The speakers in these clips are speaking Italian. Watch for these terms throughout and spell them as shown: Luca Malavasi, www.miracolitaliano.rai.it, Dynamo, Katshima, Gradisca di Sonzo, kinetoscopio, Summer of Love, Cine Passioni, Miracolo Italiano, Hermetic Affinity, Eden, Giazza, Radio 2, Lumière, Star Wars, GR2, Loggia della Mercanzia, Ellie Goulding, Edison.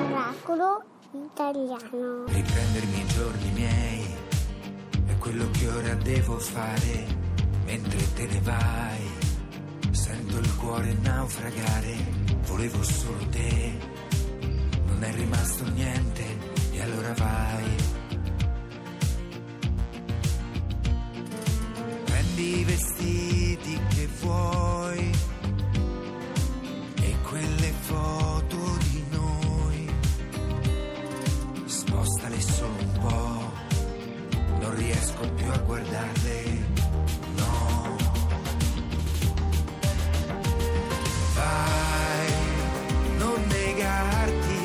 Miracolo Italiano. Riprendermi i giorni miei è quello che ora devo fare. Mentre te ne vai sento il cuore naufragare. Volevo solo te, non è rimasto niente e allora vai. Prendi i vestiti che vuoi e quelle foto di noi, spostale solo un po', non riesco più a guardarle, no. Vai, non negarti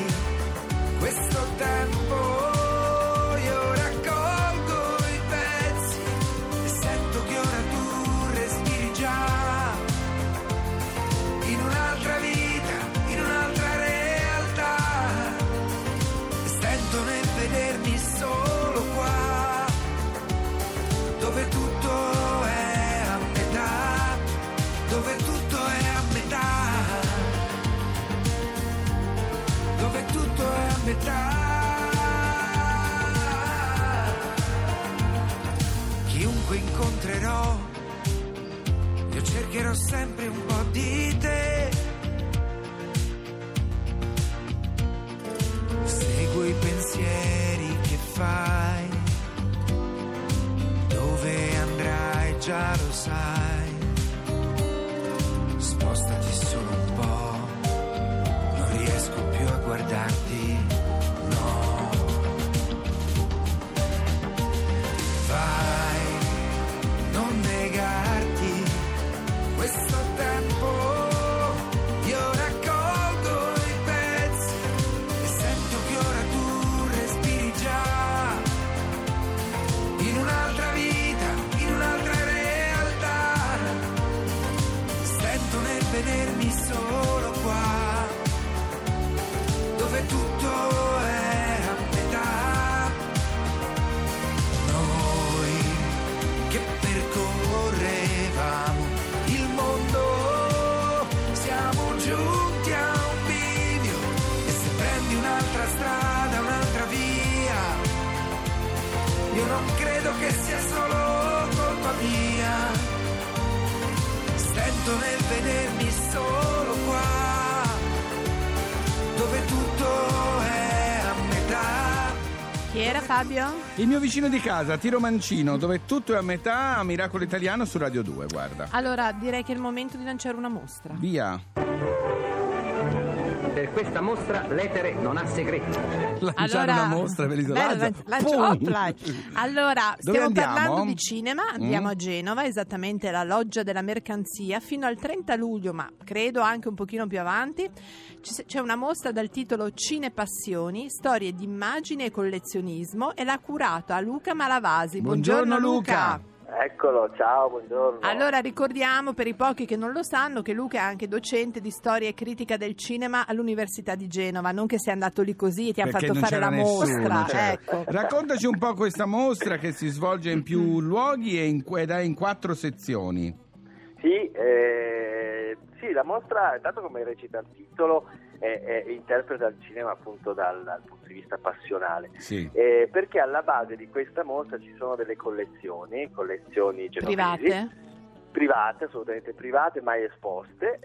questo tempo. Chiunque incontrerò, io cercherò sempre un po' di te. Seguo i pensieri che fai, dove andrai già lo sai. Spostati solo un po', non riesco più a guardarti. Nel vedermi solo qua, dove tutto è a metà. Chi era Fabio? Il mio vicino di casa, Tiro Mancino, dove tutto è a metà, a Miracolo Italiano su Radio 2, guarda. Allora, direi che è il momento di lanciare una mostra. Via. Per questa mostra l'etere non ha segreti. Lanciare una mostra per Allora, stiamo parlando di cinema. Andiamo a Genova, esattamente la Loggia della Mercanzia. Fino al 30 luglio, ma credo anche un pochino più avanti, c'è una mostra dal titolo Cine Passioni, storie di immagine e collezionismo, e l'ha curata Luca Malavasi. Buongiorno Luca. Eccolo, ciao, buongiorno. Allora ricordiamo per i pochi che non lo sanno che Luca è anche docente di storia e critica del cinema all'Università di Genova. Non che sei andato lì così e ti hanno fatto fare la mostra, ecco. Raccontaci un po' questa mostra che si svolge in più luoghi e in quattro sezioni. Sì, la mostra, tanto come recita il titolo, interpreta il cinema appunto dal punto di vista passionale, sì. Perché alla base di questa mostra ci sono delle collezioni genovesi, private, assolutamente private, mai esposte,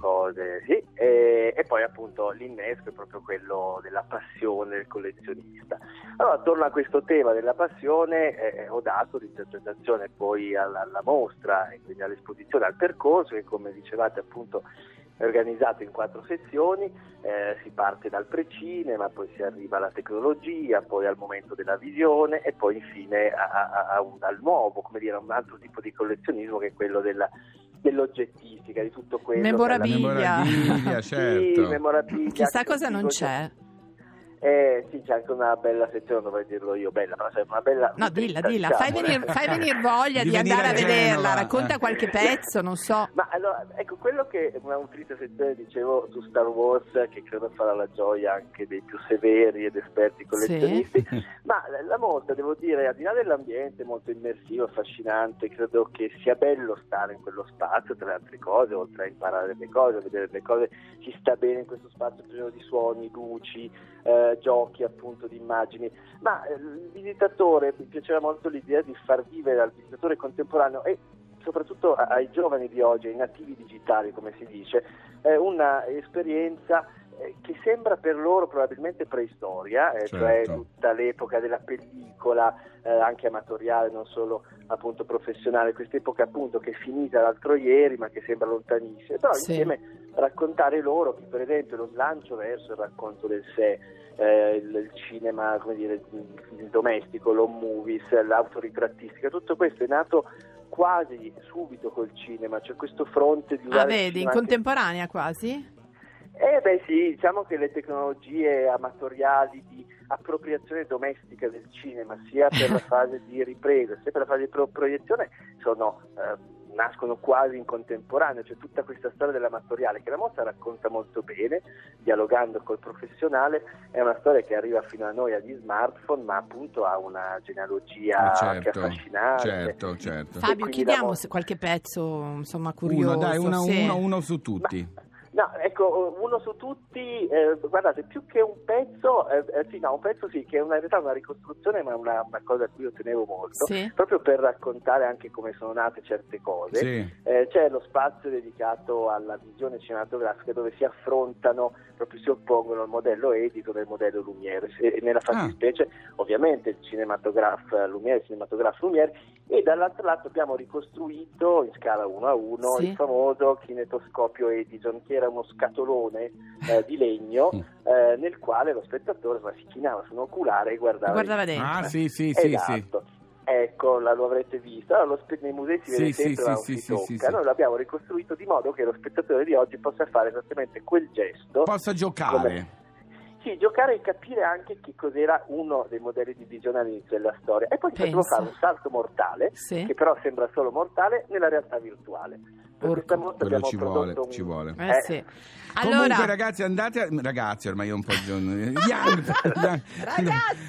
cose, sì. E poi appunto l'innesco è proprio quello della passione del collezionista. Allora, attorno a questo tema della passione ho dato l'interpretazione poi alla mostra e quindi all'esposizione, al percorso che, come dicevate appunto, è organizzato in quattro sezioni. Si parte dal precinema, poi si arriva alla tecnologia, poi al momento della visione e poi infine al nuovo, come dire, un altro tipo di collezionismo che è quello dell'oggettistica, di tutto quello. Memorabilia, certo. Sì, memorabilia. Chissà cosa non c'è. Sì, c'è anche una bella sezione, dovrei dirlo io, bella, ma sai, una bella... No, dilla, diciamo, fai venire voglia di andare a vederla, racconta qualche pezzo, non so. Ma allora, ecco, quello che una nutrita sezione dicevo su Star Wars, che credo farà la gioia anche dei più severi ed esperti collezionisti, sì. Ma la mostra, devo dire, al di là dell'ambiente molto immersivo, affascinante, credo che sia bello stare in quello spazio, tra le altre cose, oltre a imparare delle cose, a vedere delle cose, ci sta bene in questo spazio pieno di suoni, luci, giochi appunto di immagini, ma il visitatore, mi piaceva molto l'idea di far vivere al visitatore contemporaneo e soprattutto ai giovani di oggi, ai nativi digitali come si dice, una esperienza che sembra per loro probabilmente preistoria, certo. Cioè tutta l'epoca della pellicola, anche amatoriale, non solo appunto professionale, quest'epoca appunto che è finita l'altro ieri ma che sembra lontanissima, però sì. Insieme raccontare loro che per esempio lo slancio verso il racconto del sé, il cinema, come dire, il domestico, l'home movies, l'autoritrattistica, tutto questo è nato quasi subito col cinema, cioè questo fronte di... Ah, vedi, in contemporanea che... quasi? Beh sì, diciamo che le tecnologie amatoriali di appropriazione domestica del cinema, sia per la fase di ripresa, sia per la fase di proiezione, sono... nascono quasi in contemporanea, cioè tutta questa storia dell'amatoriale che la mostra racconta molto bene, dialogando col professionale, è una storia che arriva fino a noi agli smartphone, ma appunto ha una genealogia certo, che è affascinante. Certo. Fabio, chiediamo se qualche pezzo insomma curioso. Uno su tutti. Ma... No, ecco, uno su tutti, guardate, più che un pezzo, un pezzo sì, che è in realtà una ricostruzione, ma una cosa a cui io tenevo molto, sì. Proprio per raccontare anche come sono nate certe cose, sì. C'è lo spazio dedicato alla visione cinematografica dove si affrontano, proprio si oppongono il modello Edison e il modello Lumière, e nella fattispecie ovviamente il cinematografo Lumière, e dall'altro lato abbiamo ricostruito in scala 1:1 sì. Il famoso kinetoscopio Edison, che era uno scatolone di legno nel quale lo spettatore si chinava su un oculare e guardava dentro. Ah sì. Esatto. Sì. Ecco, lo avrete visto. Allora, nei musei si vede sempre si tocca. Noi l'abbiamo ricostruito di modo che lo spettatore di oggi possa fare esattamente quel gesto. Possa giocare. Sì, giocare e capire anche che cos'era uno dei modelli di visione all'inizio della storia. E poi potremmo fare un salto mortale, sì. Che però sembra solo mortale, nella realtà virtuale. Quello ci vuole. Sì. Allora... Comunque ragazzi ormai è un po' giorno.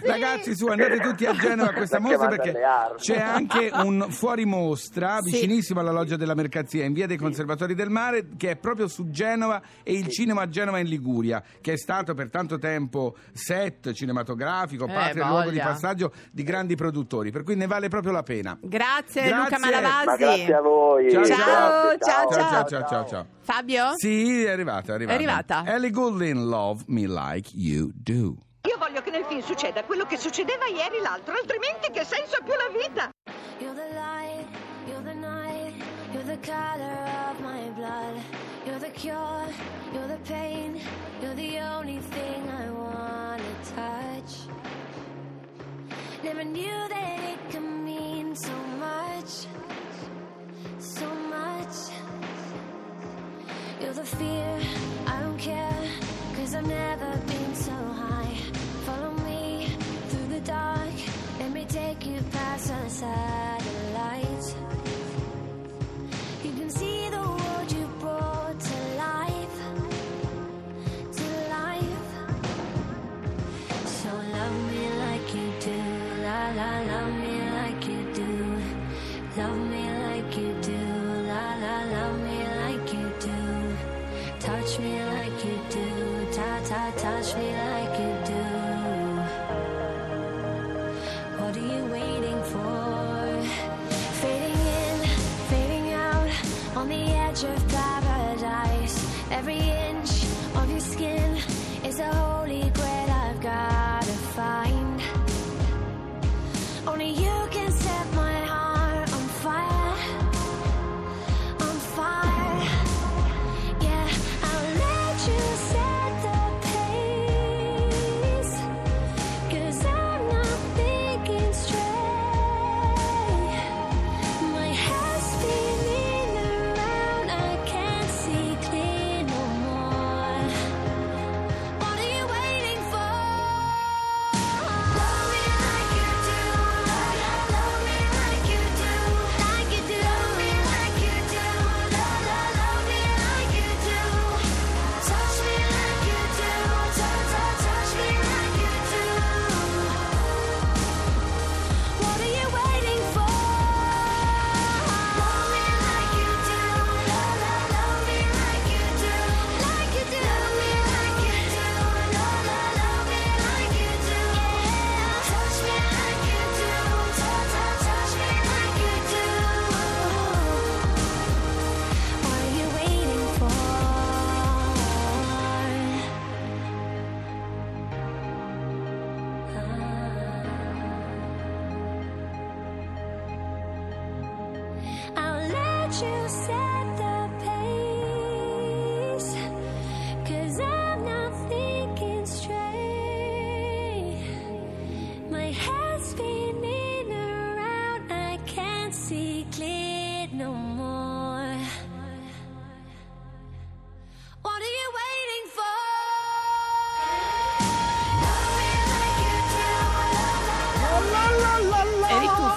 Ragazzi su, andate tutti a Genova a questa mostra, perché c'è anche un fuori mostra vicinissimo alla Loggia della Mercanzia in via dei Conservatori del Mare, che è proprio su Genova e il cinema a Genova in Liguria, che è stato per tanto tempo set cinematografico, patria e luogo di passaggio di grandi produttori, per cui ne vale proprio la pena. Grazie. Luca Malavasi. Ma grazie a voi. Ciao. Fabio? Sì, è arrivata. Ellie Goulding, Love Me Like You Do. Io voglio che nel film succeda quello che succedeva ieri l'altro, altrimenti che senso ha più la vita? You're the light, you're the night, you're the color of my blood. You're the cure, you're the pain, you're the only thing I wanna touch. Never knew that it could mean so much. So much. You're the fear, I don't care, 'cause I've never been so high. Follow me through the dark, let me take you past our satellites. You can see the world you brought to life, to life. So love me like you do, la la, love me like you do, love me like you do, la la, love me like you do. Touch me like you do, ta-ta, touch me like you do. What are you waiting for? Fading in, fading out, on the edge of paradise. Every inch of your skin is a holy grail I've gotta find. Only you can set my heart on fire, on fire. Yeah, I'll let you set the pace, 'cause I'm not thinking straight. My head's spinning around, I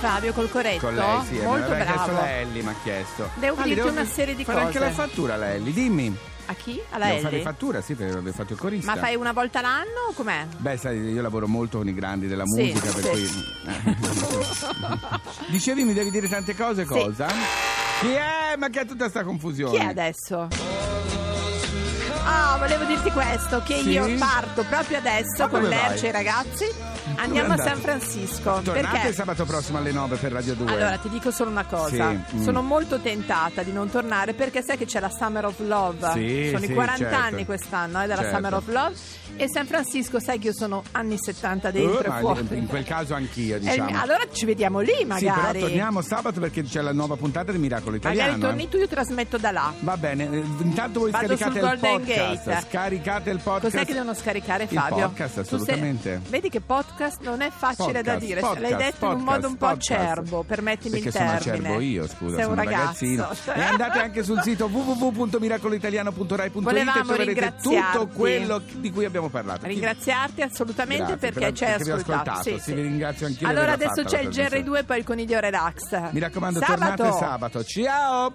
Fabio col corretto, con lei, sì, molto bravo. Chiesto la Ellie, mi ha chiesto. Devo dirti una serie di cose. Fare anche la fattura la Ellie, dimmi. A chi? Alla Ellie? Devo fare fattura, sì, perché avevo fatto il corista. Ma fai una volta l'anno o com'è? Beh, sai, io lavoro molto con i grandi della musica, sì, per cui... Dicevi, mi devi dire tante cose, sì. Cosa? Chi è? Ma che ha tutta sta confusione? Chi è adesso? Oh, volevo dirti questo, che sì? Io parto proprio adesso con l'Erce, ragazzi. Andiamo a San Francisco. Tornate perché? Sabato prossimo alle 9 per Radio 2. Allora, ti dico solo una cosa. Sì. Sono molto tentata di non tornare perché sai che c'è la Summer of Love. Sì, sono i 40 anni quest'anno, della Summer of Love. E San Francisco, sai che io sono anni 70 dentro e fuori. In quel caso anch'io, diciamo. Allora ci vediamo lì, magari. Sì, però torniamo sabato perché c'è la nuova puntata di Miracolo Italiano. Magari torni tu, io trasmetto da là. Va bene, intanto voi scaricate il podcast. Scaricate il podcast. Cos'è che devono scaricare, Fabio? Il podcast, assolutamente. Vedi che podcast non è facile da dire. L'hai detto in un modo un po' acerbo, permettimi il termine. Perché sono acerbo io, scusa, sei un ragazzino. E andate anche sul sito www.miracolitaliano.rai.it. Volevamo ringraziarti. Tutto quello di cui abbiamo parlato. Ringraziarti assolutamente. Grazie, perché ci hai ascoltato. Sì, sì. Vi ringrazio anch'io. Allora adesso c'è il GR2 e poi il Coniglio Relax. Mi raccomando, tornate sabato. Ciao!